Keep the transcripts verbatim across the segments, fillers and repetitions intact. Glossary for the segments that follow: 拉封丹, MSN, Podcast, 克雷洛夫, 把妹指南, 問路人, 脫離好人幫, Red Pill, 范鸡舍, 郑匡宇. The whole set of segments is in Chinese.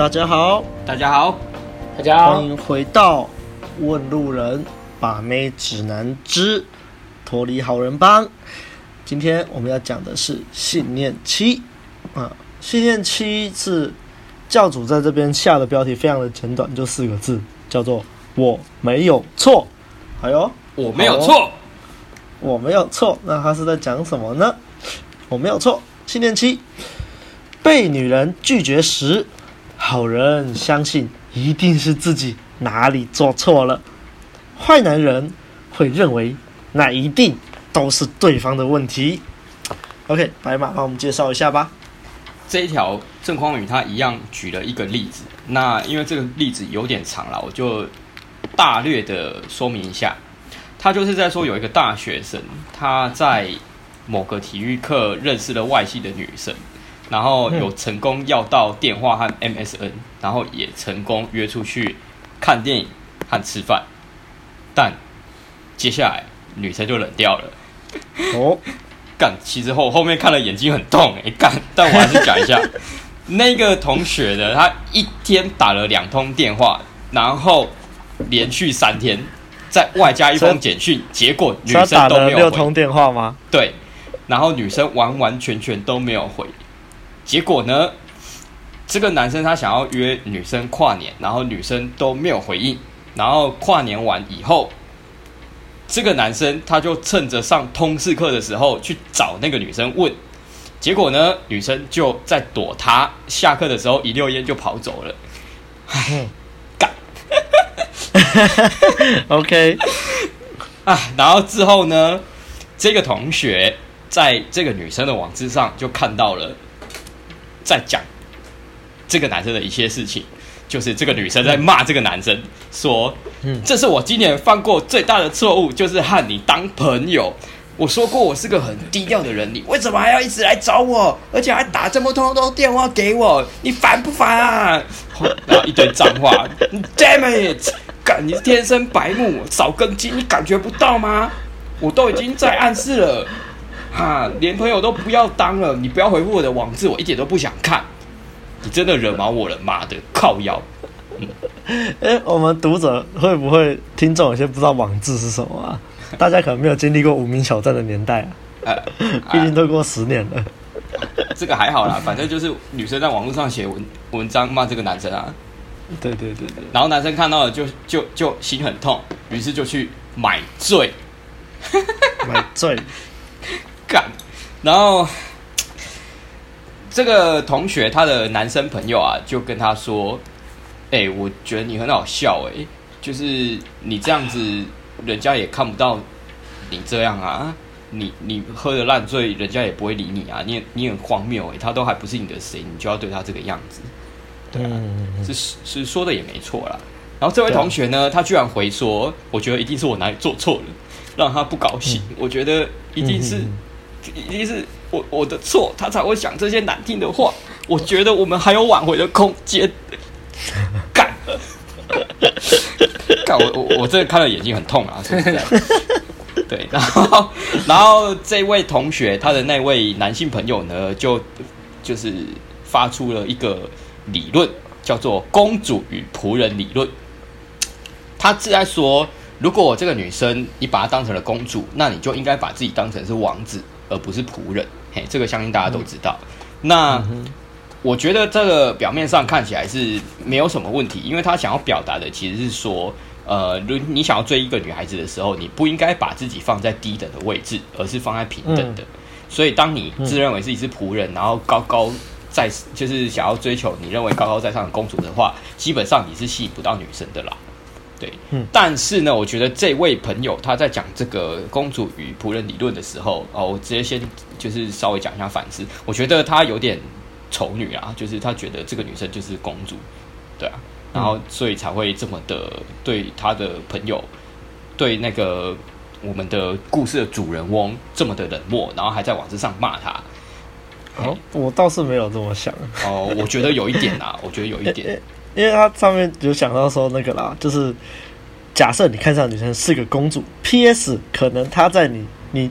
大家好，大家好，大家好，欢迎回到问路人把妹指南之脱离好人帮。今天我们要讲的是信念期啊，信念期是教主在这边下的标题，非常的简短，就四个字，叫做我没有错。哎呦，我没有错，我没有错。那他是在讲什么呢？我没有错，信念期。被女人拒绝时，好人相信一定是自己哪里做错了，坏男人会认为那一定都是对方的问题。 OK， 白马帮我们介绍一下吧。这一条郑匡宇他一样举了一个例子，那因为这个例子有点长了，我就大略的说明一下。他就是在说有一个大学生，他在某个体育课认识了外系的女生，然后有成功要到电话和 M S N， 然后也成功约出去看电影和吃饭，但接下来女生就冷掉了。哦，干，其实后后面看了眼睛很痛哎、欸，干，但我还是讲一下。那个同学呢，他一天打了两通电话，然后连续三天，再外加一封简讯，结果女生都没有回。他打了六通电话吗？对，然后女生完完全全都没有回。结果呢，这个男生他想要约女生跨年，然后女生都没有回应。然后跨年完以后，这个男生他就趁着上通识课的时候去找那个女生问。结果呢，女生就在躲他，下课的时候一溜烟就跑走了。唉，干，OK， 啊，然后之后呢，这个同学在这个女生的网志上就看到了。在讲这个男生的一些事情，就是这个女生在骂这个男生说、嗯、这是我今年犯过最大的错误，就是和你当朋友。我说过我是个很低调的人，你为什么还要一直来找我，而且还打这么多通电话给我，你烦不烦啊？然后一堆脏话Damn it， 你是天生白目，少根筋，你感觉不到吗？我都已经在暗示了啊、连朋友都不要当了，你不要回复我的网址，我一点都不想看。你真的惹毛我了，妈的，靠腰！嗯欸、我们读者会不会听众有些不知道网址是什么啊？大家可能没有经历过无名小站的年代啊，毕、呃、竟都过十年了、呃。这个还好啦，反正就是女生在网络上写文文章骂这个男生啊。对对 对, 對。然后男生看到了就就就心很痛，于是就去买醉。买醉。然后这个同学他的男生朋友啊，就跟他说：“哎、欸，我觉得你很好笑哎、欸，就是你这样子，人家也看不到你这样啊，你你喝了烂醉，人家也不会理你啊，你你很荒谬哎、欸，他都还不是你的谁，你就要对他这个样子，对啊，是是说的也没错啦。然后这位同学呢，他居然回说：我觉得一定是我哪里做错了，让他不高兴。嗯、我觉得一定是。”一定是 我, 我的错，他才会讲这些难听的话。我觉得我们还有挽回的空间。干，干我我我真的看了眼睛很痛啊！是是对，然后然后这位同学他的那位男性朋友呢，就就是发出了一个理论，叫做"公主与仆人理论"。他是在说，如果我这个女生你把她当成了公主，那你就应该把自己当成是王子。而不是仆人，嘿，这个相信大家都知道。嗯、那、嗯、我觉得这个表面上看起来是没有什么问题，因为他想要表达的其实是说，呃，你想要追一个女孩子的时候，你不应该把自己放在低等的位置，而是放在平等的。嗯、所以，当你自认为自己是仆人，然后高高在，就是想要追求你认为高高在上的公主的话，基本上你是吸引不到女生的啦。对，但是呢，我觉得这位朋友他在讲这个公主与仆人理论的时候，哦，我直接先就是稍微讲一下反思。我觉得他有点丑女啊，就是他觉得这个女生就是公主，对啊，然后所以才会这么的对他的朋友，对那个我们的故事的主人翁这么的冷漠，然后还在网络上骂他。哦，我倒是没有这么想。哦，我觉得有一点啊，我觉得有一点。因为他上面有想到说那个啦，就是假设你看上的女生是个公主 ，P S 可能她在你你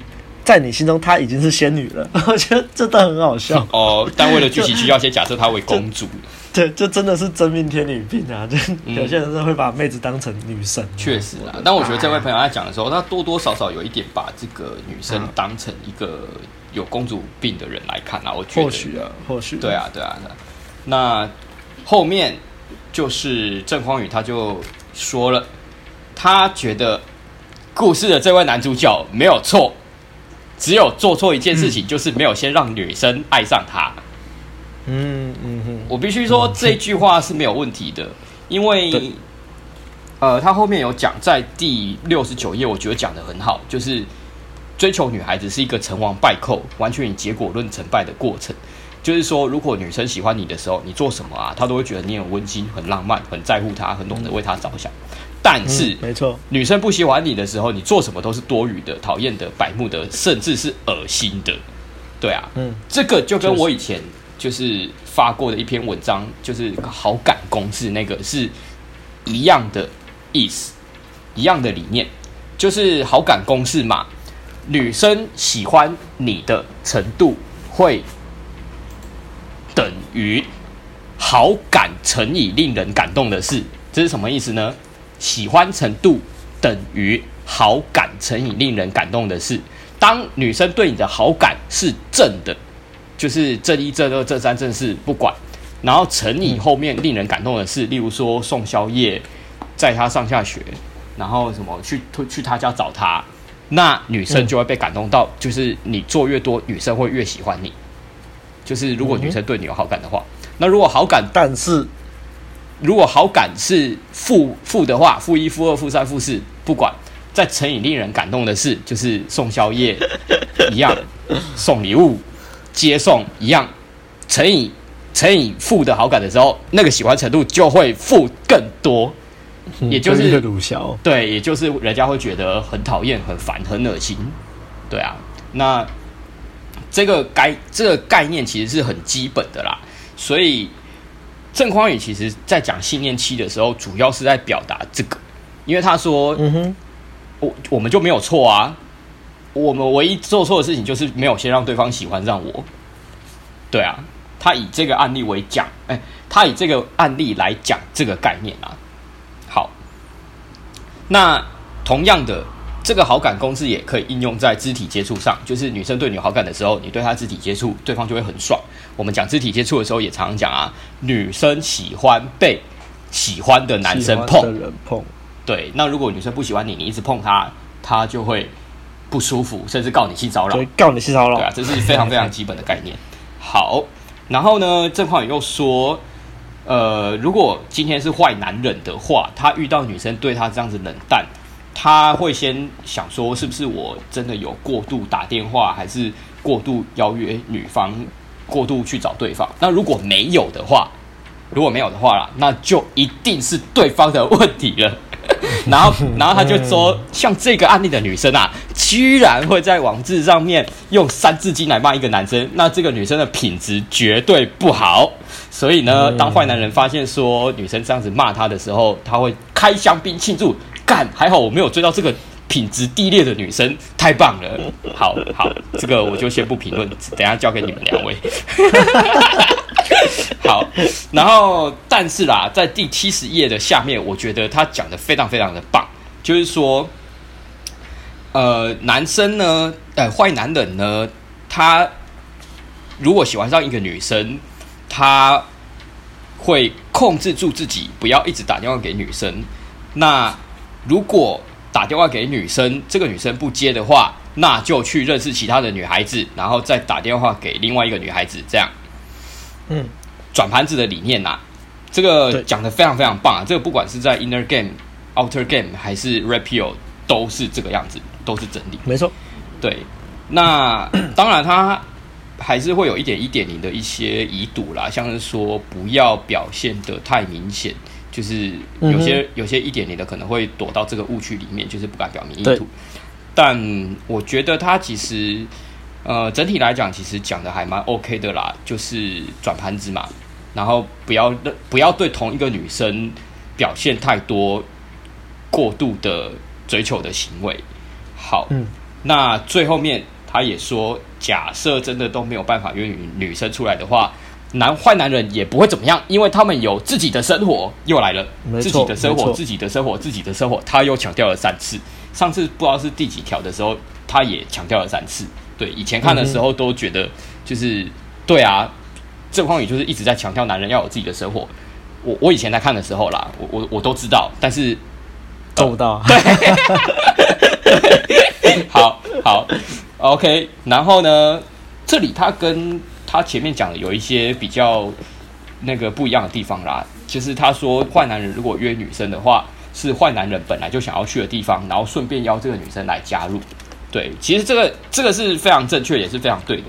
在你心中她已经是仙女了，我觉得真的很好笑哦。但为了剧情需要先假设她为公主，对，就真的是真命天女病啊！就有些人是会把妹子当成女神，确实啦。但我觉得这位朋友在讲的时候，他多多少少有一点把这个女生当成一个有公主病的人来看啊。我觉得或许啊，或许对啊，对啊。那后面就是郑匡宇他就说了，他觉得故事的这位男主角没有错，只有做错一件事情，就是没有先让女生爱上他。嗯嗯嗯，我必须说这句话是没有问题的，因为呃，他后面有讲，在第六十九页，我觉得讲得很好，就是追求女孩子是一个成王败寇，完全以结果论成败的过程。就是说，如果女生喜欢你的时候，你做什么啊，她都会觉得你很温馨、很浪漫、很在乎她、很懂得为她着想。但是，没错，女生不喜欢你的时候，你做什么都是多余的、讨厌的、白目的，甚至是恶心的。对啊，嗯，这个就跟我以前就是发过的一篇文章，就是好感公式那个是一样的意思，一样的理念，就是好感公式嘛。女生喜欢你的程度会等于好感乘以令人感动的事，这是什么意思呢？喜欢程度等于好感乘以令人感动的事。当女生对你的好感是正的，就是正一、正二、正三、正四不管，然后乘以后面令人感动的事，例如说送宵夜、载她上下学，然后什么去去她家找她，那女生就会被感动到，嗯、就是你做越多，女生会越喜欢你。就是如果女生对你有好感的话，嗯、那如果好感但是如果好感是负负的话，负一、负二、负三、负四不管，再乘以令人感动的事，就是送宵夜一样，送礼物。接送一样，乘以乘以负的好感的时候，那个喜欢程度就会负更多，嗯、也就是对，也就是人家会觉得很讨厌、很烦、很恶心，对啊。那这个概这个概念其实是很基本的啦。所以郑匡宇其实在讲信念期的时候，主要是在表达这个，因为他说，嗯哼，我我们就没有错啊。我们唯一做错的事情就是没有先让对方喜欢上我，对啊，他以这个案例为讲，哎、欸，他以这个案例来讲这个概念啊。好，那同样的，这个好感公式也可以应用在肢体接触上，就是女生对你有好感的时候，你对她肢体接触，对方就会很爽。我们讲肢体接触的时候也常常讲啊，女生喜欢被喜欢的男生碰，喜欢的人碰，对，那如果女生不喜欢你，你一直碰她，她就会不舒服，甚至告你性骚扰，告你性骚扰，对啊，这是非常非常基本的概念。好，然后呢，郑匡宇又说，呃，如果今天是坏男人的话，他遇到女生对他这样子冷淡，他会先想说，是不是我真的有过度打电话，还是过度邀约女方，过度去找对方？那如果没有的话，如果没有的话啦，那就一定是对方的问题了。然后，然后他就说，像这个案例的女生啊，居然会在网志上面用三字经来骂一个男生，那这个女生的品质绝对不好。所以呢，当坏男人发现说女生这样子骂他的时候，他会开香槟庆祝，干，还好我没有追到这个品质低劣的女生，太棒了。好好，这个我就先不评论，等一下交给你们两位。好，然后但是啦，在第七十页的下面，我觉得他讲的非常非常的棒，就是说，呃，男生呢，呃，坏男人呢，他如果喜欢上一个女生，他会控制住自己，不要一直打电话给女生。那如果打电话给女生，这个女生不接的话，那就去认识其他的女孩子，然后再打电话给另外一个女孩子，这样。嗯，转盘子的理念啊，这个讲得非常非常棒啊！这个不管是在 Inner Game、Outer Game 还是 Red Pill 都是这个样子，都是真理。没错，对。那当然，它还是会有一点一点零的一些遗毒啦，像是说不要表现得太明显，就是有些、嗯、有些一点零的可能会躲到这个误区里面，就是不敢表明意图。但我觉得它其实。呃，整体来讲，其实讲的还蛮 OK 的啦，就是转盘子嘛，然后不要不要对同一个女生表现太多过度的追求的行为。好，嗯，那最后面他也说，假设真的都没有办法约女女生出来的话，男坏男人也不会怎么样，因为他们有自己的生活。又来了，自己的生活，自己的生活，自己的生活，他又强调了三次。上次不知道是第几条的时候，他也强调了三次。对，以前看的时候都觉得就是、嗯、对啊，郑匡宇就是一直在强调男人要有自己的生活。我我以前在看的时候啦，我我我都知道，但是做不到。对，好好 ，OK。然后呢，这里他跟他前面讲的有一些比较那个不一样的地方啦，就是他说坏男人如果约女生的话，是坏男人本来就想要去的地方，然后顺便邀这个女生来加入。对，其实这个这个是非常正确，也是非常对的。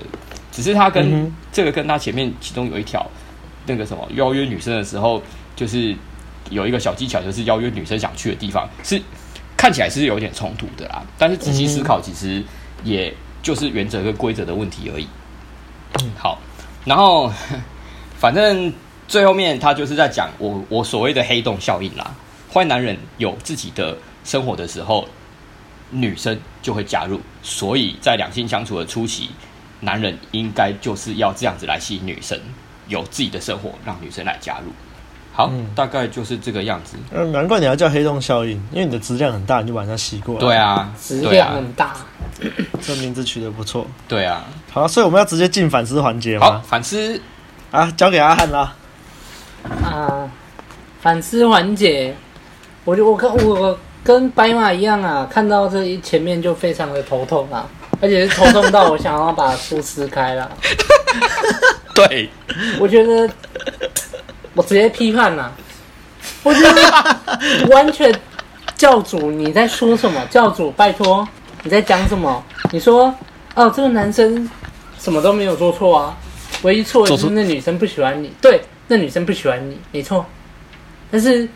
只是他跟、嗯、这个跟他前面其中有一条。那个什么邀约女生的时候，就是有一个小技巧，就是邀约女生想去的地方，是看起来是有点冲突的啦。但是仔细思考，其实也就是原则跟规则的问题而已。好，然后反正最后面他就是在讲我我所谓的黑洞效应啦。坏男人有自己的生活的时候，女生就会加入，所以在两性相处的初期，男人应该就是要这样子来吸引女生。有自己的生活，让女生来加入。好、嗯，大概就是这个样子。难怪你要叫黑洞效应，因为你的质量很大，你就把人家吸过来。对啊，质量很大。这名字取得不错。对啊。好，所以我们要直接进反思环节吗？好，反思啊，交给阿汉啦。啊，反思环节，我就我跟我跟白马一样啊，看到这一前面就非常的头痛啊，而且是头痛到我想要把书撕开了。对，我觉得我直接批判啦、啊。我觉得完全教主你在说什么？教主拜托你在讲什么？你说哦，这个男生什么都没有做错啊，唯一错就是那女生不喜欢你。对，那女生不喜欢你，没错。但是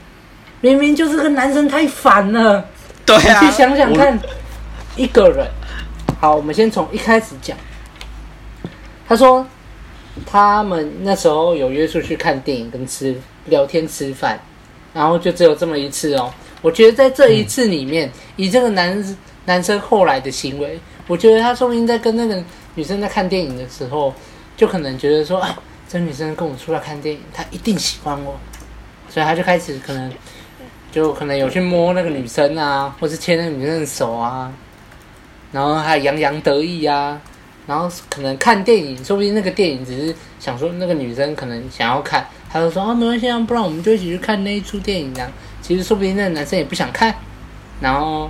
明明就是个男生太烦了。对啊，你去想想看，一个人。好，我们先从一开始讲。他说。他们那时候有约出去看电影跟吃聊天吃饭，然后就只有这么一次哦。我觉得在这一次里面，嗯、以这个男男生后来的行为，我觉得他说不定在跟那个女生在看电影的时候，就可能觉得说，哎，这女生跟我出来看电影，她一定喜欢我，所以他就开始可能就可能有去摸那个女生啊，或是牵那个女生的手啊，然后还洋洋得意啊。然后可能看电影，说不定那个电影只是想说那个女生可能想要看，他就说啊没关系啊，不然我们就一起去看那一出电影啊。其实说不定那个男生也不想看，然后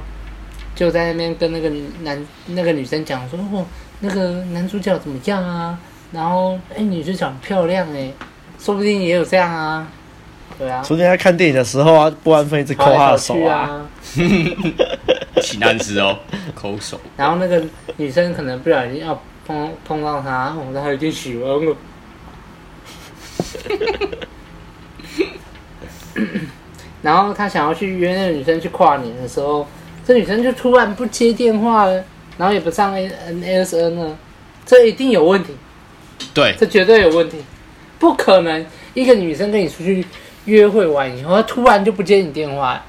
就在那边跟那个男那个女生讲说哦那个男主角怎么样啊，然后哎女主角很漂亮哎、欸，说不定也有这样啊，对啊。昨天在看电影的时候啊，不安分一直抠他的手啊。奇男子哦，抠手。然后那个女生可能不小心要碰碰到他，我他有点喜欢我。然后他想要去约那个女生去跨年的时候，这女生就突然不接电话了，然后也不上 M S N 了，这一定有问题。对，这绝对有问题，不可能一个女生跟你出去约会完以后，她突然就不接你电话了。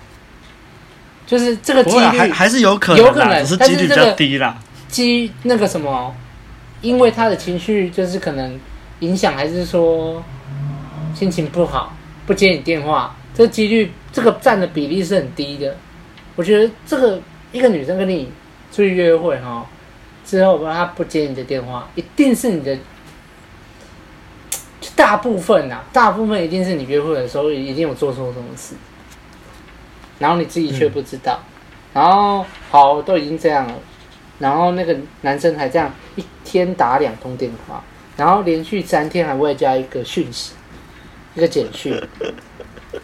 就是这个几率还还是有可能啦，有可能，只是几率比较低啦。基那个什么，因为他的情绪就是可能影响，还是说心情不好不接你电话，这个几率这个占的比例是很低的。我觉得这个一个女生跟你出去约会哈、哦，之后她不接你的电话，一定是你的，大部分啊，大部分一定是你约会的时候一定有做错什么事。然后你自己却不知道，嗯、然后好都已经这样了，然后那个男生还这样一天打两通电话，然后连续三天还外加一个讯息，一个简讯，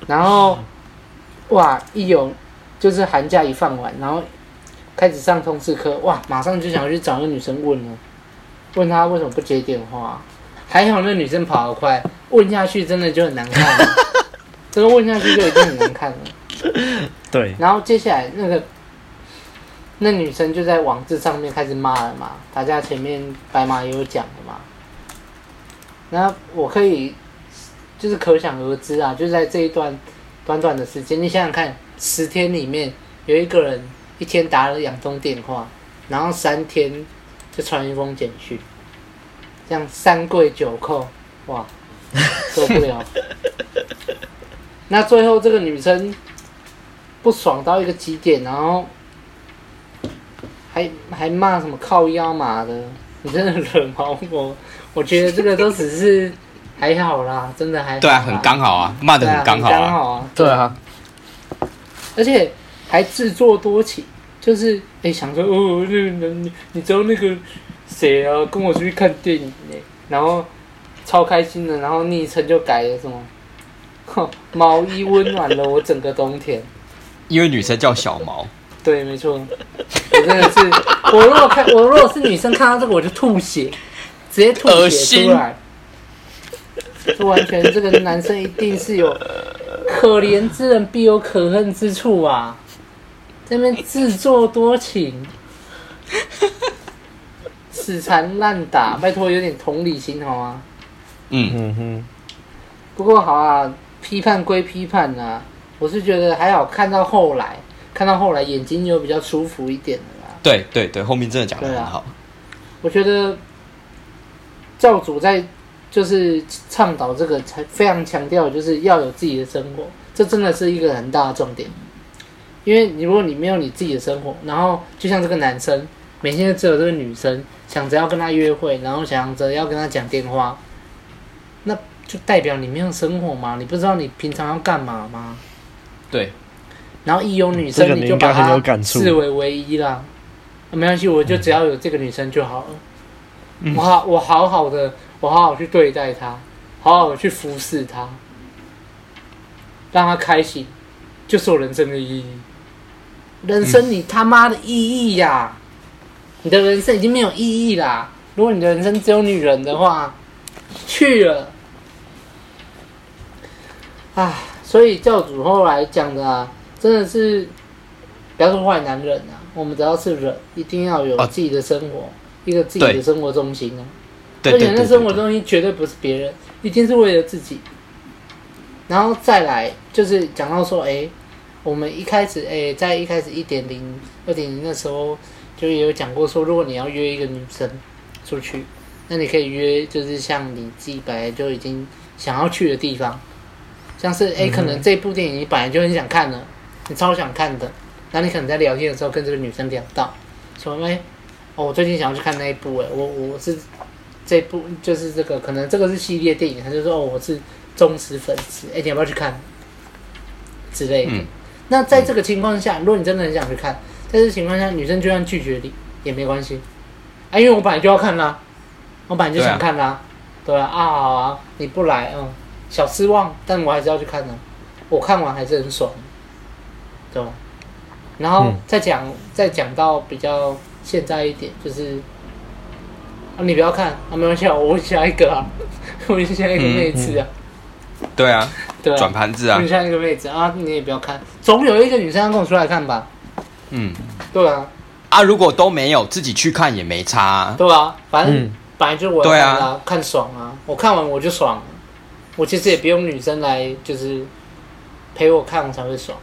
然后哇一有就是寒假一放完，然后开始上通识课，哇马上就想去找那女生问了，问她为什么不接电话，还好那女生跑得快，问下去真的就很难看了，真的问下去就已经很难看了。对，然后接下来那个那女生就在网志上面开始骂了嘛，大家前面白马也有讲的嘛。那我可以就是可想而知啊，就在这一段短短的时间，你想想看，十天里面有一个人一天打了两通电话，然后三天就传一封简讯，这样三跪九叩，哇，受不了。那最后这个女生不爽到一个极点，然后还还骂什么靠腰嘛的，你真的惹毛我？我觉得这个都只是还好啦，真的还好啦。对啊，很刚好啊，骂的很刚好啊。对啊，很刚好啊。对啊，而且还自作多情，就是哎、欸、想说哦，你你知道那个谁啊，跟我出去看电影哎、欸，然后超开心的，然后昵称就改了什么。毛衣温暖了我整个冬天，因为女生叫小毛。对，没错。我真的是，我如果看，我如果是女生看到这个，我就吐血，直接吐血出来。这完全，这个男生一定是有可怜之人必有可恨之处啊！这边自作多情，死缠烂打，拜托有点同理心好吗？嗯嗯哼。不过好啊。批判归批判啊，我是觉得还好，看到后来，看到后来眼睛又比较舒服一点了啦。对对对，后面真的讲得很好。我觉得教主在就是倡导这个，非常强调就是要有自己的生活，这真的是一个很大的重点。因为你如果你没有你自己的生活，然后就像这个男生，每天只有这个女生，想着要跟她约会，然后想着要跟她讲电话，那。就代表你没有生活嘛？你不知道你平常要干嘛吗？对。然后一有女生你就把她视为唯一啦。没关系，我就只要有这个女生就好了。嗯、我好，我好好的，我好好去对待她，好好的去服侍她，让她开心，就是我人生的意义。人生你他妈的意义呀、啊嗯！你的人生已经没有意义啦。如果你的人生只有女人的话，去了。啊，所以教主后来讲的啊，真的是不要说坏男人啊，我们只要是人，一定要有自己的生活，啊、一个自己的生活中心啊。对，而且那生活中心绝对不是别人，一定是为了自己。然后再来就是讲到说，哎、欸，我们一开始，哎、欸，在一开始一点零、二点零的时候，就也有讲过说，如果你要约一个女生出去，那你可以约就是像你自己本来就已经想要去的地方。像是哎、欸，可能这部电影你本来就很想看了，你超想看的，然后你可能在聊天的时候跟这个女生聊到，说哎、欸，哦，我最近想要去看那一部哎、欸，我我是这部就是这个，可能这个是系列电影，他就说哦，我是忠实粉丝，哎、欸，你要不要去看之类的、嗯？那在这个情况下，如果你真的很想去看，在这个情况下，女生就算拒绝你也没关系，哎、啊，因为我本来就要看啦，我本来就想看啦，对啊，對啊，好啊，你不来嗯。小失望，但我还是要去看呢、啊。我看完还是很爽，对吧？然后再讲、嗯，再讲到比较现在一点，就是啊，你不要看啊，没关系啊，我问下一个啊，我问下一个妹子啊、嗯嗯。对啊，对啊，转盘子啊，问下一个妹子啊，你也不要看，总有一个女生要跟我出来看吧。嗯，对啊。啊，如果都没有，自己去看也没差、啊。对啊，反正、嗯、本来就我要看啊，啊看爽啊，我看完我就爽了。我其实也不用女生来，就是陪我看我才会爽。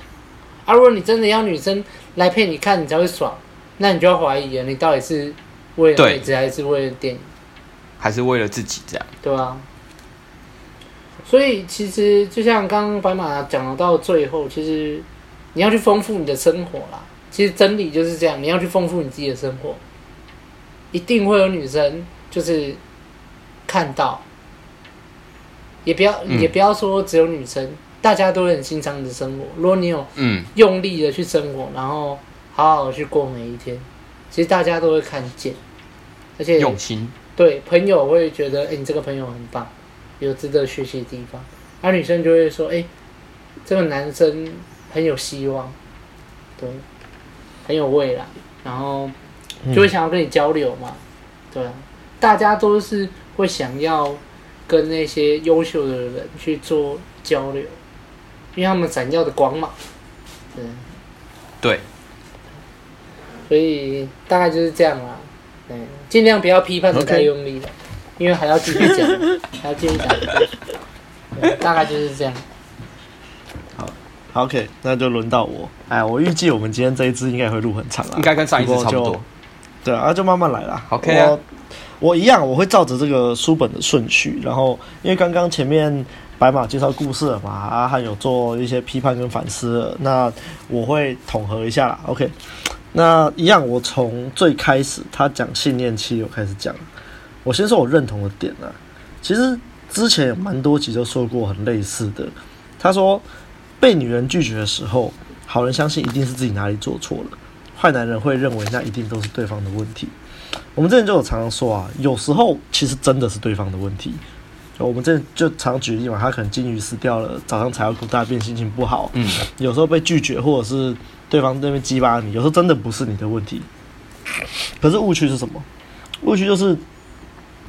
啊，如果你真的要女生来陪你看你才会爽，那你就要怀疑了，你到底是为了妹子还是为了电影，还是为了自己这样？对啊。所以其实就像刚刚白马讲到最后，其实你要去丰富你的生活啦。其实真理就是这样，你要去丰富你自己的生活，一定会有女生就是看到。也不要也不要说只有女生、嗯，大家都很欣赏你的生活。如果你有用力的去生活，嗯、然后好好的去过每一天，其实大家都会看见，而且用心对朋友会觉得，哎、欸，你这个朋友很棒，有值得学习的地方。而、啊、女生就会说，哎、欸，这个男生很有希望，对，很有未来，然后就会想要跟你交流嘛，嗯、对啊，大家都是会想要。跟那些优秀的人去做交流，因为他们闪耀的光芒，对，对，所以大概就是这样啦。对，尽量不要批判的太用力了， okay. 因为还要继续讲，还要继续讲，大概就是这样。好 ，OK， 那就轮到我。哎，我预计我们今天这一支应该会录很长啦，应该跟上一支差不多。对啊，就慢慢来啦。OK 啊，我，我一样我会照着这个书本的顺序，然后因为刚刚前面白马介绍故事了嘛，啊，还有做一些批判跟反思了，那我会统合一下啦。OK， 那一样我从最开始他讲信念期我开始讲，我先说我认同的点啦，其实之前有蛮多集就说过很类似的，他说被女人拒绝的时候，好人相信一定是自己哪里做错了，坏男人会认为那一定都是对方的问题。我们之前就有常常说啊，有时候其实真的是对方的问题。我们之前就常举例嘛，他可能金鱼死掉了，早上踩到狗大便，心情不好。嗯，有时候被拒绝，或者是对方那边鸡巴你，有时候真的不是你的问题。可是误区是什么？误区就是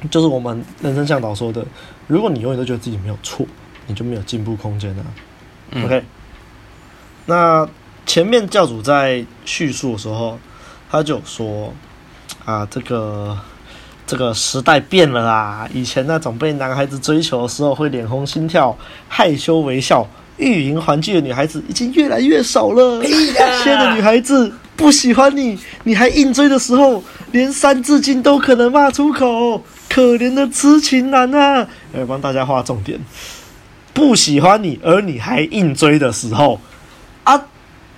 就是我们人生向导说的，如果你永远都觉得自己没有错，你就没有进步空间啊。嗯、OK， 那。前面教主在叙述的时候，他就说：“啊，这个这个时代变了啦！以前那种被男孩子追求的时候会脸红心跳、害羞微笑、欲迎还拒的女孩子，已经越来越少了。现在的女孩子不喜欢你，你还硬追的时候，连三字经都可能骂出口，可怜的痴情男啊！来帮大家画重点：不喜欢你，而你还硬追的时候，啊。”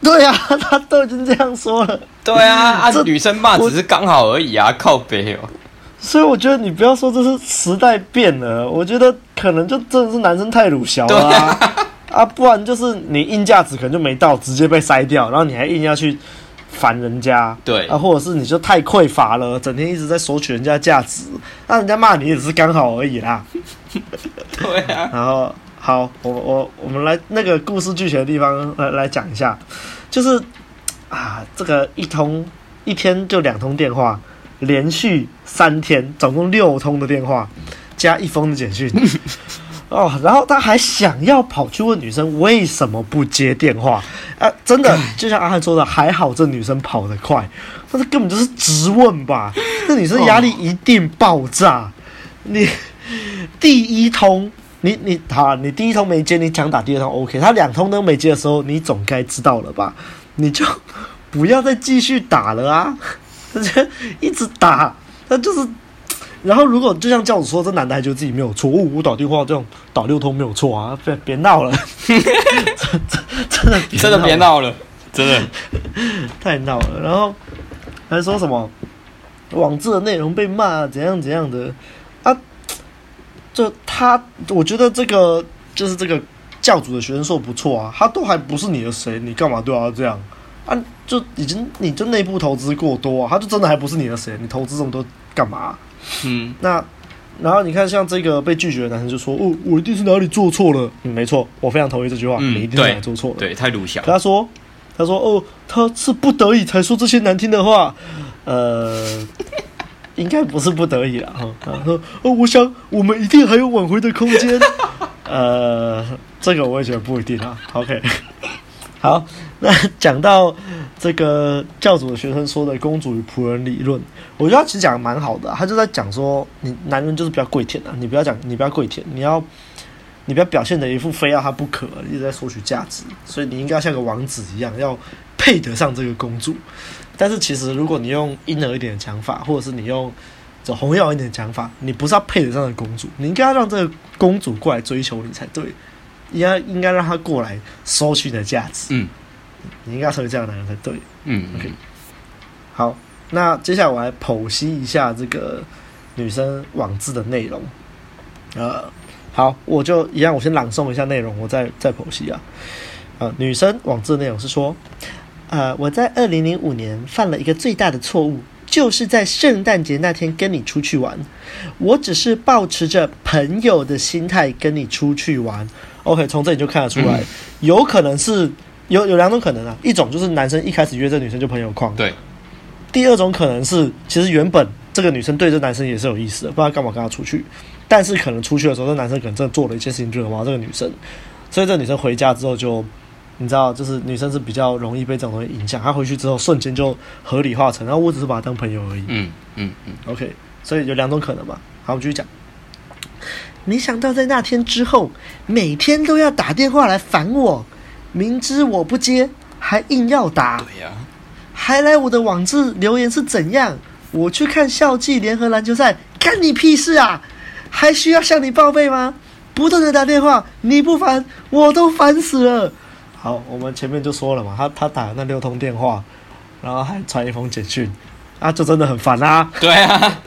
对啊，他都已经这样说了。对啊，啊，女生骂只是刚好而已啊，靠北哦。所以我觉得你不要说这是时代变了，我觉得可能就真的是男生太鲁小了啊，啊啊不然就是你硬价值可能就没到，直接被筛掉，然后你还硬要去烦人家，对啊，或者是你就太匮乏了，整天一直在索取人家价值，那人家骂你也只是刚好而已啦。对啊，然后。好，我我我们来那个故事剧情的地方来来讲一下，就是啊，这个一通一天就两通电话，连续三天，总共六通的电话，加一封的简讯，哦，然后他还想要跑去问女生为什么不接电话，啊，真的就像阿汉说的，还好这女生跑得快，但是根本就是直问吧，那女生压力一定爆炸，你第一通。你你好、啊，你第一通没接，你想打第二通 OK， 他两通都没接的时候，你总该知道了吧？你就不要再继续打了啊！一直打，他就是，然后如果就像教主说，这男的还觉得自己没有错，哦、我打电话这样打六通没有错啊！别别闹了，真的真的别闹了，真的太闹了。然后还说什么网志的内容被骂怎样怎样的。就他，我觉得这个就是这个教主的学生说不错啊，他都还不是你的谁，你干嘛对他这样啊？就已经你就内部投资过多啊，他就真的还不是你的谁，你投资这么多干嘛、啊？嗯，那然后你看像这个被拒绝的男生就说，哦，我一定是哪里做错了，嗯、没错，我非常同意这句话，嗯、你一定是哪里做错了，对，太鲁小。他说，他说哦，他是不得已才说这些难听的话，呃。应该不是不得已啦，然后哦，我想我们一定还有挽回的空间。呃，这个我也觉得不一定啊。OK， 好，那讲到这个教主的学生说的"公主与仆人"理论，我觉得他其实讲的蛮好的、啊。他就在讲说，你男人就是不要跪舔啊，你不要讲，你不要跪舔，你要你不要表现的一副非要他不可，一直在索取价值，所以你应该像个王子一样，要配得上这个公主。但是其实，如果你用婴儿一点的讲法，或者是你用这红药一点的讲法，你不是要配得上的公主，你应该要让这个公主过来追求你才对，应该应该让她过来收取你的价值。嗯，你应该成为这样的男人才对。嗯 ，OK。好，那接下来我来剖析一下这个女生网志的内容。呃，好，我就一样，我先朗诵一下内容，我再再剖析啊。呃，女生网志的内容是说。呃，我在二零零五年犯了一个最大的错误，就是在圣诞节那天跟你出去玩。我只是抱持着朋友的心态跟你出去玩。OK， 从这里就看得出来，嗯、有可能是有有两种可能啊，一种就是男生一开始约这女生就朋友狂，对。第二种可能是，其实原本这个女生对这男生也是有意思的，不知道干嘛跟他出去，但是可能出去的时候，这男生可能真的做了一件事情惹毛这个女生，所以这女生回家之后就。你知道，就是女生是比较容易被这种东西影响，她回去之后瞬间就合理化成，然后我只是把她当朋友而已。嗯嗯嗯。OK， 所以有两种可能嘛。好，我们继续讲。没想到在那天之后，每天都要打电话来烦我，明知我不接，还硬要打。对呀、啊。还来我的网志留言是怎样？我去看校际联合篮球赛，干你屁事啊！还需要向你报备吗？不断的打电话，你不烦，我都烦死了。好，我们前面就说了嘛，他他打那六通电话，然后还传一封简讯，啊，就真的很烦啊。对啊。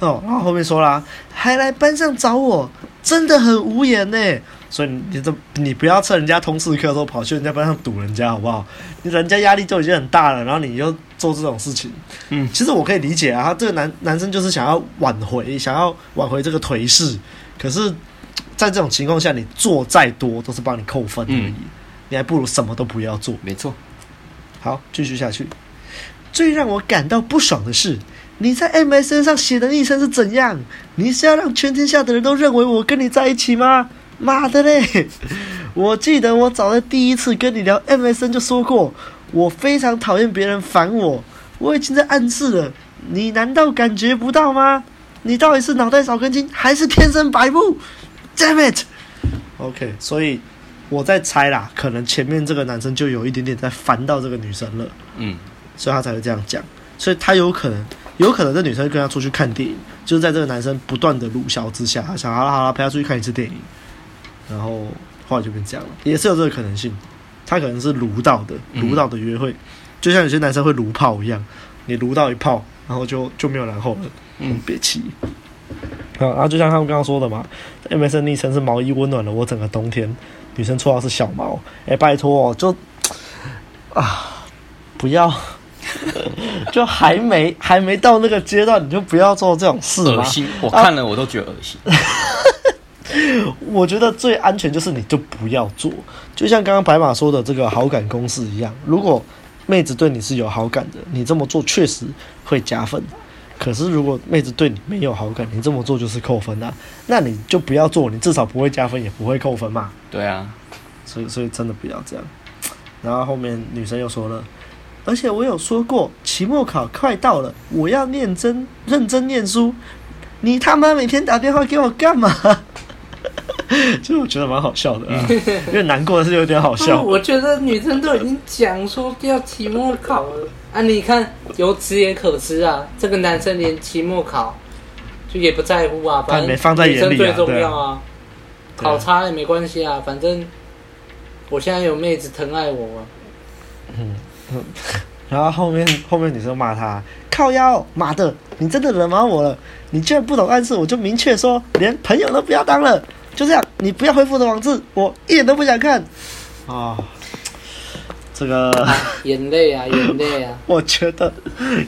哦，然后后面说啦，还来班上找我，真的很无言呢、欸。所以你这你不要趁人家通识课的时候跑去人家班上堵人家，好不好？人家压力就已经很大了，然后你又做这种事情，嗯，其实我可以理解啊。他这个 男, 男生就是想要挽回，想要挽回这个颓势，可是，在这种情况下，你做再多都是帮你扣分而已，嗯、你还不如什么都不要做。没错。好，继续下去。最让我感到不爽的是，你在 M S N 上写的昵称是怎样？你是要让全天下的人都认为我跟你在一起吗？妈的嘞！我记得我早在第一次跟你聊 M S N 就说过，我非常讨厌别人烦我，我已经在暗示了，你难道感觉不到吗？你到底是脑袋少根筋，还是天生白目 ？Damn it！ OK， 所以我在猜啦，可能前面这个男生就有一点点在烦到这个女生了，嗯，所以他才会这样讲，所以他有可能。有可能这女生跟他出去看电影，就是在这个男生不断的鲁小之下，想好了好了陪他出去看一次电影，然后后来就变这样了，也是有这个可能性。他可能是鲁到的，鲁到的约会，嗯、就像有些男生会鲁炮一样，你鲁到一炮，然后就就没有然后了，嗯，别气。好，然后就像他们刚刚说的嘛 ，M S N 昵称是毛衣温暖了我整个冬天，女生绰号是小毛，哎、欸，拜托、哦，就啊，不要。就还没还没到那个阶段，你就不要做这种事嘛。恶心，我看了我都觉得恶心。我觉得最安全就是你就不要做，就像刚刚白马说的这个好感公式一样。如果妹子对你是有好感的，你这么做确实会加分。可是如果妹子对你没有好感，你这么做就是扣分啊。那你就不要做，你至少不会加分，也不会扣分嘛。对啊，所以所以真的不要这样。然后后面女生又说了。而且我有说过，期末考快到了，我要念真认真念书。你他妈每天打电话给我干嘛？其实我觉得蛮好笑的、啊，因为难过的是有点好笑。我觉得女生都已经讲说要期末考了啊，你看由此也可知啊，这个男生连期末考就也不在乎啊，反正女生最重要啊，考差也没关系啊，反正我现在有妹子疼爱我、啊。嗯。然后后面后面女生骂他靠腰妈的，你真的惹毛我了！你居然不懂暗示，我就明确说连朋友都不要当了，就这样，你不要回复我的网址，我一点都不想看。啊、哦，这个、啊、眼泪啊，眼泪啊！我觉得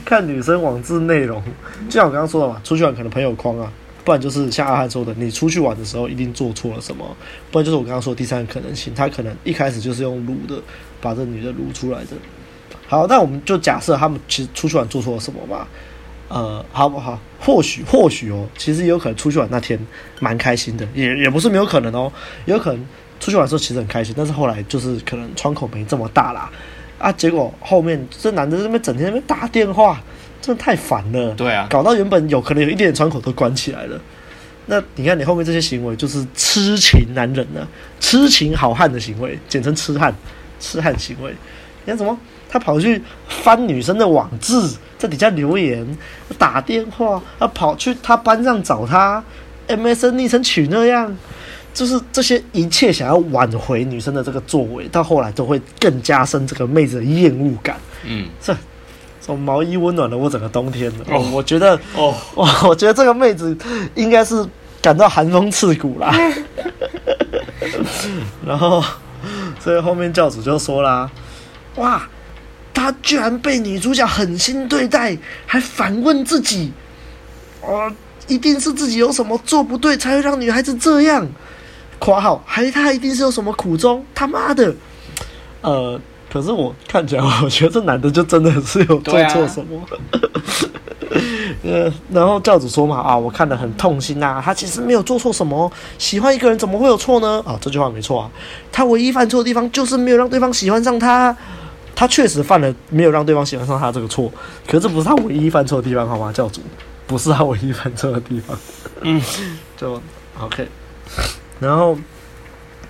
看女生网址内容，就像我刚刚说的嘛，出去玩可能朋友框啊，不然就是像阿汉说的，你出去玩的时候一定做错了什么，不然就是我刚刚说的第三个可能性，他可能一开始就是用撸的，把这女的撸出来的。好，那我们就假设他们其实出去玩做错了什么吧，呃，好不好？或许或许哦，其实也有可能出去玩那天蛮开心的，也也不是没有可能哦，也有可能出去玩的时候其实很开心，但是后来就是可能窗口没这么大啦，啊，结果后面这男的在那边整天在那边打电话，真的太烦了，对啊，搞到原本有可能有一点窗口都关起来了。那你看你后面这些行为就是痴情男人呢、啊，痴情好汉的行为，简称痴汉，痴汉行为，你看什么？他跑去翻女生的网志，在底下留言、打电话，他跑去他班上找他 ，M S N 昵称取那样，就是这些一切想要挽回女生的这个作为，到后来都会更加深这个妹子的厌恶感。嗯，这这毛衣温暖了我整个冬天了。哦，我觉得，哦，我觉得这个妹子应该是感到寒风刺骨啦。然后，所以后面教主就说啦，哇！他居然被女主角狠心对待，还反问自己：“哦、呃，一定是自己有什么做不对，才会让女孩子这样。”（括号还他一定是有什么苦衷？他妈的！）呃，可是我看起来，我觉得这男的就真的是有做错什么。呃，然后教主说嘛，啊，我看得很痛心呐、啊，他其实没有做错什么，喜欢一个人怎么会有错呢？啊，这句话没错啊，他唯一犯错的地方就是没有让对方喜欢上他。他确实犯了没有让对方喜欢上他这个错，可是这不是他唯一犯错的地方，好吗？教主，不是他唯一犯错的地方。嗯，就 OK。然后，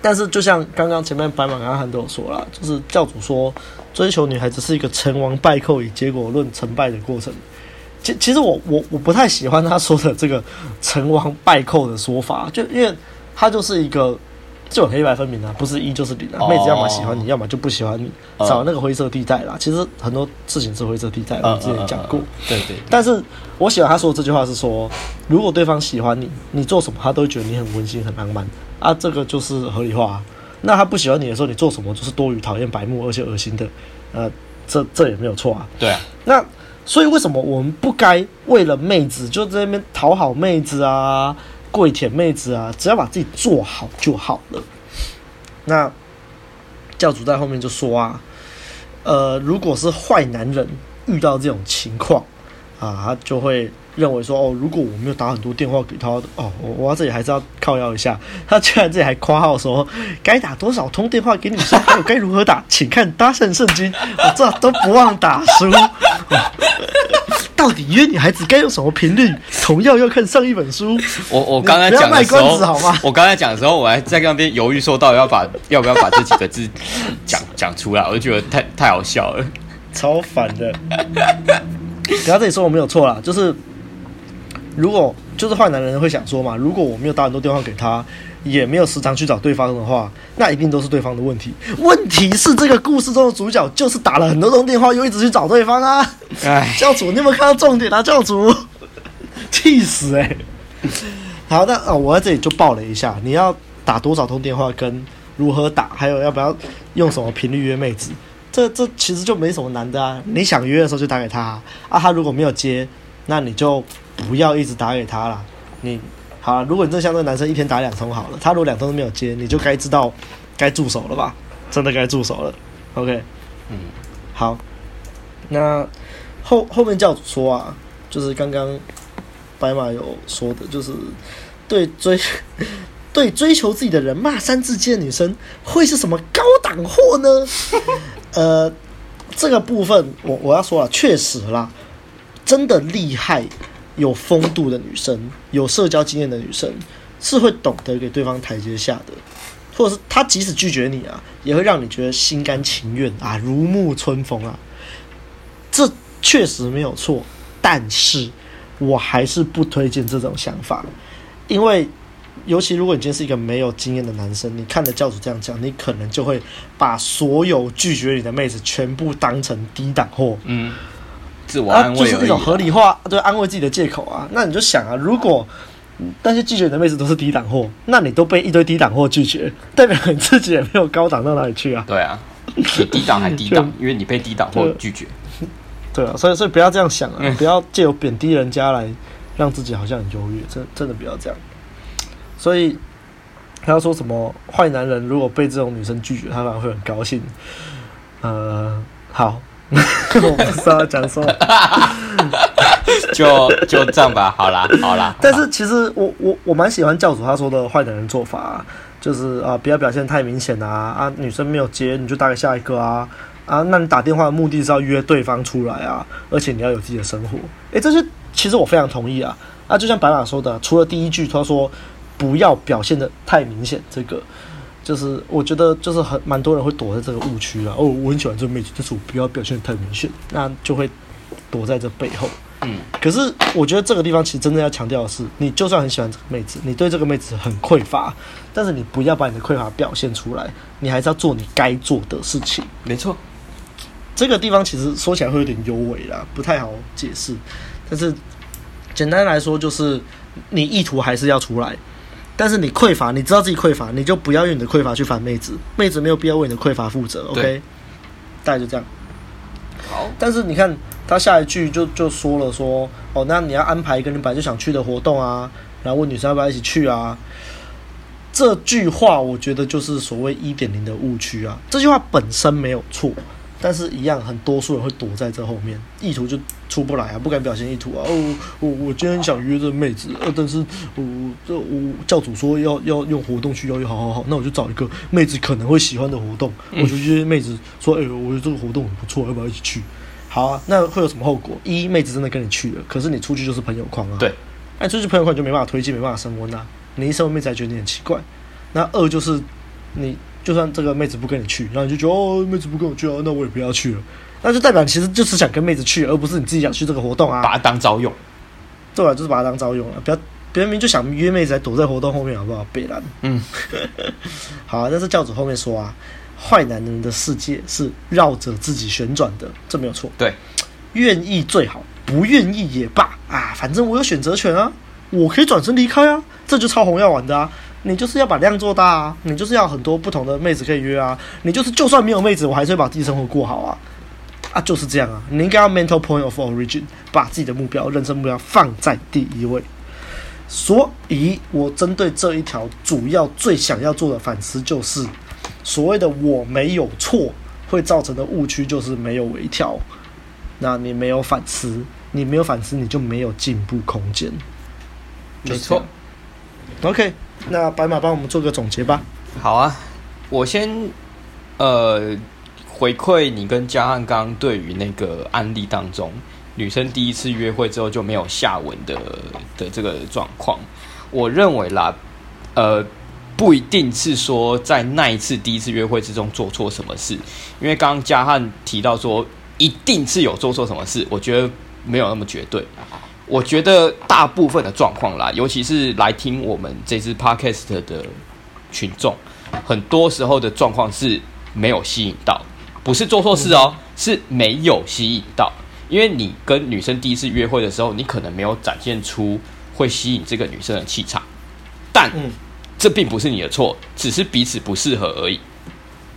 但是就像刚刚前面白马跟阿汉都有说啦，就是教主说，追求女孩子是一个成王败寇以结果论成败的过程。其其实我我我不太喜欢他说的这个成王败寇的说法，就因为他就是一个就很黑白分明啊，不是一就是零啊， oh. 妹子要么喜欢你，要么就不喜欢你，找那个灰色地带啦。Uh. 其实很多事情是灰色地带，我之前讲过。Uh, uh, uh, uh, 对, 对对。但是我喜欢他说的这句话是说，如果对方喜欢你，你做什么他都会觉得你很温馨、很浪漫啊，这个就是合理化、啊。那他不喜欢你的时候，你做什么就是多余、讨厌、白目，而且恶心的，呃，这这也没有错啊。对啊。那。所以为什么我们不该为了妹子就在那边讨好妹子啊、跪舔妹子啊？只要把自己做好就好了。那教主在后面就说啊，呃，如果是坏男人遇到这种情况啊，他就会认为说，哦，如果我没有打很多电话给他，哦，我我这里还是要靠腰一下。他居然这里还夸号说，该打多少通电话给女生，还有该如何打，请看搭讪圣经，我这都不忘打书。到底约女孩子该用什么频率？同样要看上一本书。我我刚才讲的时候，我刚才讲的时候，我还在那边犹豫，说到底要把要不要把这几个字讲讲出来，我就觉得太太好笑了，超烦的。不要这里说我没有错啦，就是如果就是坏男人会想说嘛，如果我没有打很多电话给他，也没有时常去找对方的话，那一定都是对方的问题。问题是这个故事中的主角就是打了很多通电话，又一直去找对方啊！教主，你有没有看到重点啊？教主，气死哎、欸！好，那、哦、我在这里就爆了一下，你要打多少通电话，跟如何打，还有要不要用什么频率约妹子，这这其实就没什么难的啊。你想约的时候就打给他啊，啊他如果没有接，那你就不要一直打给他啦，你。好、啊，如果你真的像这个男生一天打两通好了，他如果两通都没有接，你就该知道该住手了吧？真的该住手了。OK， 嗯，好。那后后面教主说啊，就是刚刚白马有说的，就是对追对追求自己的人骂三字经的女生会是什么高档货呢？呃，这个部分我我要说了，确实啦，真的厉害。有风度的女生，有社交经验的女生，是会懂得给对方台阶下的，或者是她即使拒绝你啊，也会让你觉得心甘情愿啊，如沐春风啊。这确实没有错，但是我还是不推荐这种想法，因为尤其如果你今天是一个没有经验的男生，你看了教主这样讲，你可能就会把所有拒绝你的妹子全部当成低档货。嗯。自我安慰、啊、就是那种合理化对安慰自己的借口啊。那你就想啊，如果那些拒绝你的妹子都是低档货，那你都被一堆低档货拒绝，代表你自己也没有高档到哪里去啊。对啊，你低档还低档，因为你被低档货拒绝。对啊，所以所以不要这样想啊，嗯、不要借由贬低人家来让自己好像很优越，真的真的不要这样。所以他要说什么坏男人如果被这种女生拒绝，他反而会很高兴。呃，好。我不知道讲什么就，就就这样吧，好啦，好啦。但是其实我我我蛮喜欢教主他说的坏男人做法、啊，就是啊，不要表现太明显啊啊，女生没有接你就打给下一个啊啊，那你打电话的目的是要约对方出来啊，而且你要有自己的生活。哎、欸，这是其实我非常同意啊啊，就像白马说的，除了第一句他说不要表现的太明显，这个。就是我觉得就是很蛮多人会躲在这个误区啦。哦，我很喜欢这妹子，但是我不要表现得太明显，那就会躲在这背后。嗯，可是我觉得这个地方其实真正要强调的是，你就算很喜欢这个妹子，你对这个妹子很匮乏，但是你不要把你的匮乏表现出来，你还是要做你该做的事情。没错，这个地方其实说起来会有点幽微啦，不太好解释。但是简单来说，就是你意图还是要出来。但是你匮乏，你知道自己匮乏，你就不要用你的匮乏去烦妹子，妹子没有必要为你的匮乏负责 ，OK？ 大概就这样。好，但是你看他下一句就就说了说，哦，那你要安排一个你本来就想去的活动啊，然后问女生要不要一起去啊。这句话我觉得就是所谓 一点零 的误区啊，这句话本身没有错，但是一样很多数人会躲在这后面，意图就出不来啊，不敢表现意图啊。哦，我我今天想约这妹子，呃，但是我这我教主说要要用活动去邀约，好好好，那我就找一个妹子可能会喜欢的活动，我就约妹子说，哎、欸，我觉得这个活动很不错，要不要一起去？好啊，那会有什么后果？一，妹子真的跟你去了，可是你出去就是朋友框啊。对，哎，出去朋友框就没办法推进，没办法升温啊。你一升温，妹子还觉得你很奇怪。那二就是你。就算这个妹子不跟你去，然后你就觉得哦，妹子不跟我去啊，那我也不要去了。那就代表其实就是想跟妹子去，而不是你自己想去这个活动啊。把它当招用，对啊，就是把它当招用了，不要别人就想约妹子来躲在活动后面，好不好？北兰，嗯，好、啊，但是教主后面说啊，坏男人的世界是绕着自己旋转的，这没有错。对，愿意最好，不愿意也罢啊，反正我有选择权啊，我可以转身离开啊，这就超红要玩的啊。你就是要把量做大啊，你就是要很多不同的妹子可以约啊，你就是就算没有妹子，我还是会把自己生活过好啊，啊就是这样啊，你应该要 mental point of origin， 把自己的目标、人生目标放在第一位。所以，我针对这一条主要最想要做的反思就是，所谓的我没有错会造成的误区就是没有微调，那你没有反思，你没有反思，你就没有进步空间。没错。OK。那白马帮我们做个总结吧。好啊，我先呃回馈你跟嘉汉刚刚对于那个案例当中，女生第一次约会之后就没有下文的的这个状况，我认为啦，呃，不一定是说在那一次第一次约会之中做错什么事，因为刚刚嘉汉提到说一定是有做错什么事，我觉得没有那么绝对。我觉得大部分的状况啦，尤其是来听我们这支 podcast 的群众，很多时候的状况是没有吸引到，不是做错事哦，是没有吸引到。因为你跟女生第一次约会的时候，你可能没有展现出会吸引这个女生的气场，但这并不是你的错，只是彼此不适合而已。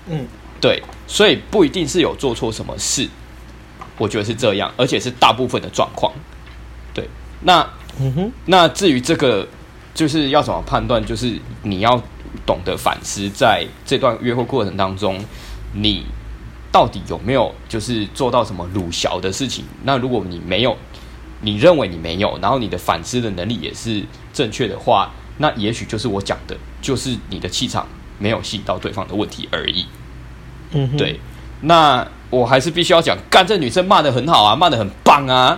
嗯，对，所以不一定是有做错什么事，我觉得是这样，而且是大部分的状况。对，那那至于这个就是要怎么判断，就是你要懂得反思，在这段约会过程当中，你到底有没有就是做到什么鲁小的事情？那如果你没有，你认为你没有，然后你的反思的能力也是正确的话，那也许就是我讲的，就是你的气场没有吸引到对方的问题而已。嗯哼，对，那。我还是必须要讲，干这女生骂得很好啊，骂得很棒啊，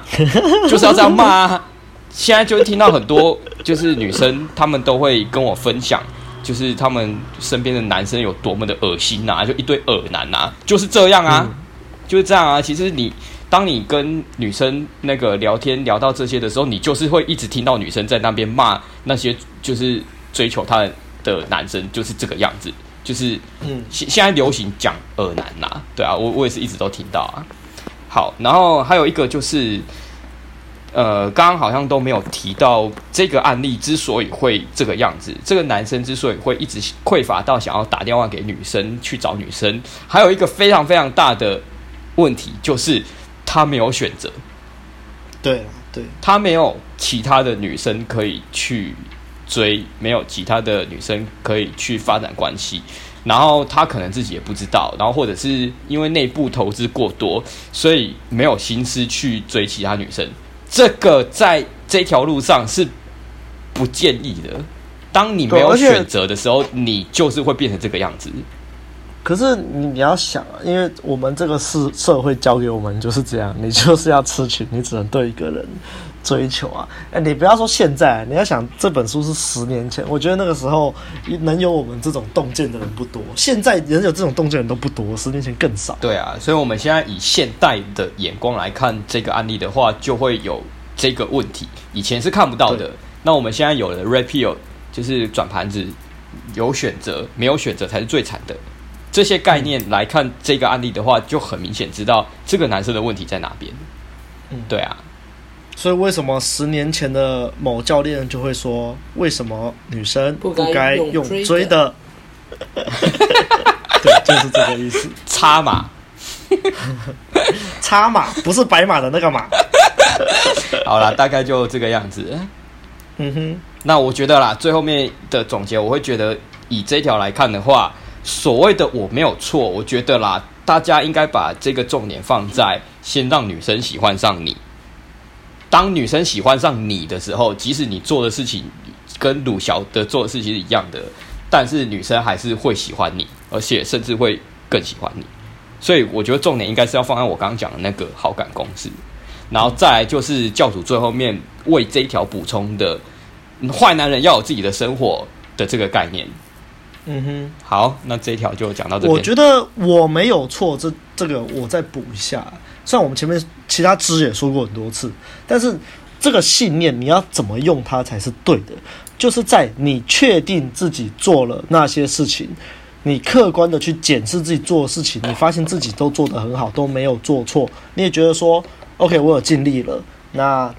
就是要这样骂啊。现在就听到很多就是女生，她们都会跟我分享，就是她们身边的男生有多么的恶心啊，就一堆恶男啊，就是这样啊，嗯、就是这样啊。其实你当你跟女生那个聊天聊到这些的时候，你就是会一直听到女生在那边骂那些就是追求她的男生，就是这个样子。就是，嗯，现在流行讲恶男啦、啊，对啊，我我也是一直都听到啊。好，然后还有一个就是，呃，刚刚好像都没有提到这个案例之所以会这个样子，这个男生之所以会一直匮乏到想要打电话给女生去找女生，还有一个非常非常大的问题就是他没有选择，对对，他没有其他的女生可以去。追没有其他的女生可以去发展关系，然后他可能自己也不知道，然后或者是因为内部投资过多，所以没有心思去追其他女生。这个在这条路上是不建议的。当你没有选择的时候，你就是会变成这个样子。可是你要想啊，因为我们这个社会教给我们就是这样，你就是要吃群，你只能对一个人追求啊！欸、你不要说现在，你要想这本书是十年前，我觉得那个时候能有我们这种洞见的人不多，现在能有这种洞见的人都不多，十年前更少。对啊，所以我们现在以现代的眼光来看这个案例的话，就会有这个问题，以前是看不到的。那我们现在有了 Red Pill， 就是转盘子，有选择，没有选择才是最惨的。这些概念来看这个案例的话，就很明显知道这个男生的问题在哪边。嗯，对啊。所以为什么十年前的某教练就会说，为什么女生不该用追的？对，就是这个意思。插马，插马不是白马的那个马。好啦，大概就这个样子。嗯哼，那我觉得啦，最后面的总结，我会觉得以这条来看的话，所谓的我没有错，我觉得啦，大家应该把这个重点放在先让女生喜欢上你。当女生喜欢上你的时候，即使你做的事情跟鲁小的做的事情是一样的，但是女生还是会喜欢你，而且甚至会更喜欢你。所以我觉得重点应该是要放在我刚刚讲的那个好感公式，然后再来就是教主最后面为这一条补充的“坏男人要有自己的生活”的这个概念。嗯哼，好，那这一条就讲到这边。我觉得我没有错，这这个我再补一下。虽然我们前面其他支也说过很多次，但是这个信念你要怎么用它才是对的，就是在你确定自己做了那些事情，你客观的去检视自己做的事情，你发现自己都做得很好，都没有做错，你也觉得说 OK 我有尽力了，那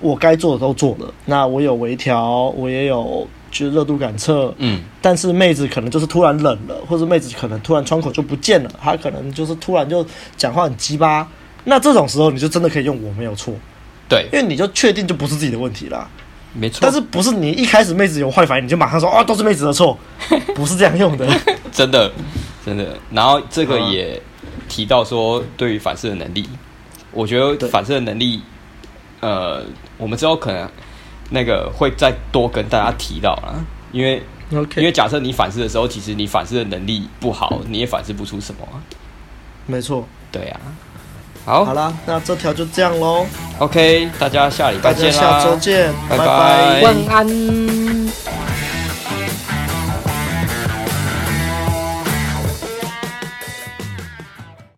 我该做的都做了，那我有微调，我也有就是热度感测，嗯，但是妹子可能就是突然冷了，或者妹子可能突然窗口就不见了，她可能就是突然就讲话很鸡巴，那这种时候你就真的可以用我没有错，对，因为你就确定就不是自己的问题啦，没错。但是不是你一开始妹子有坏反应你就马上说哦都是妹子的错，不是这样用的，真的真的。然后这个也提到说对于反射的能力，我觉得反射的能力，呃，我们之后可能。那个会再多跟大家提到啦，因为、okay. 因为假设你反思的时候，其实你反思的能力不好，你也反思不出什么、啊。没错，对啊。好，好啦，那这条就这样喽。OK， 大家下礼拜见啦，大家下周见，拜拜，晚安。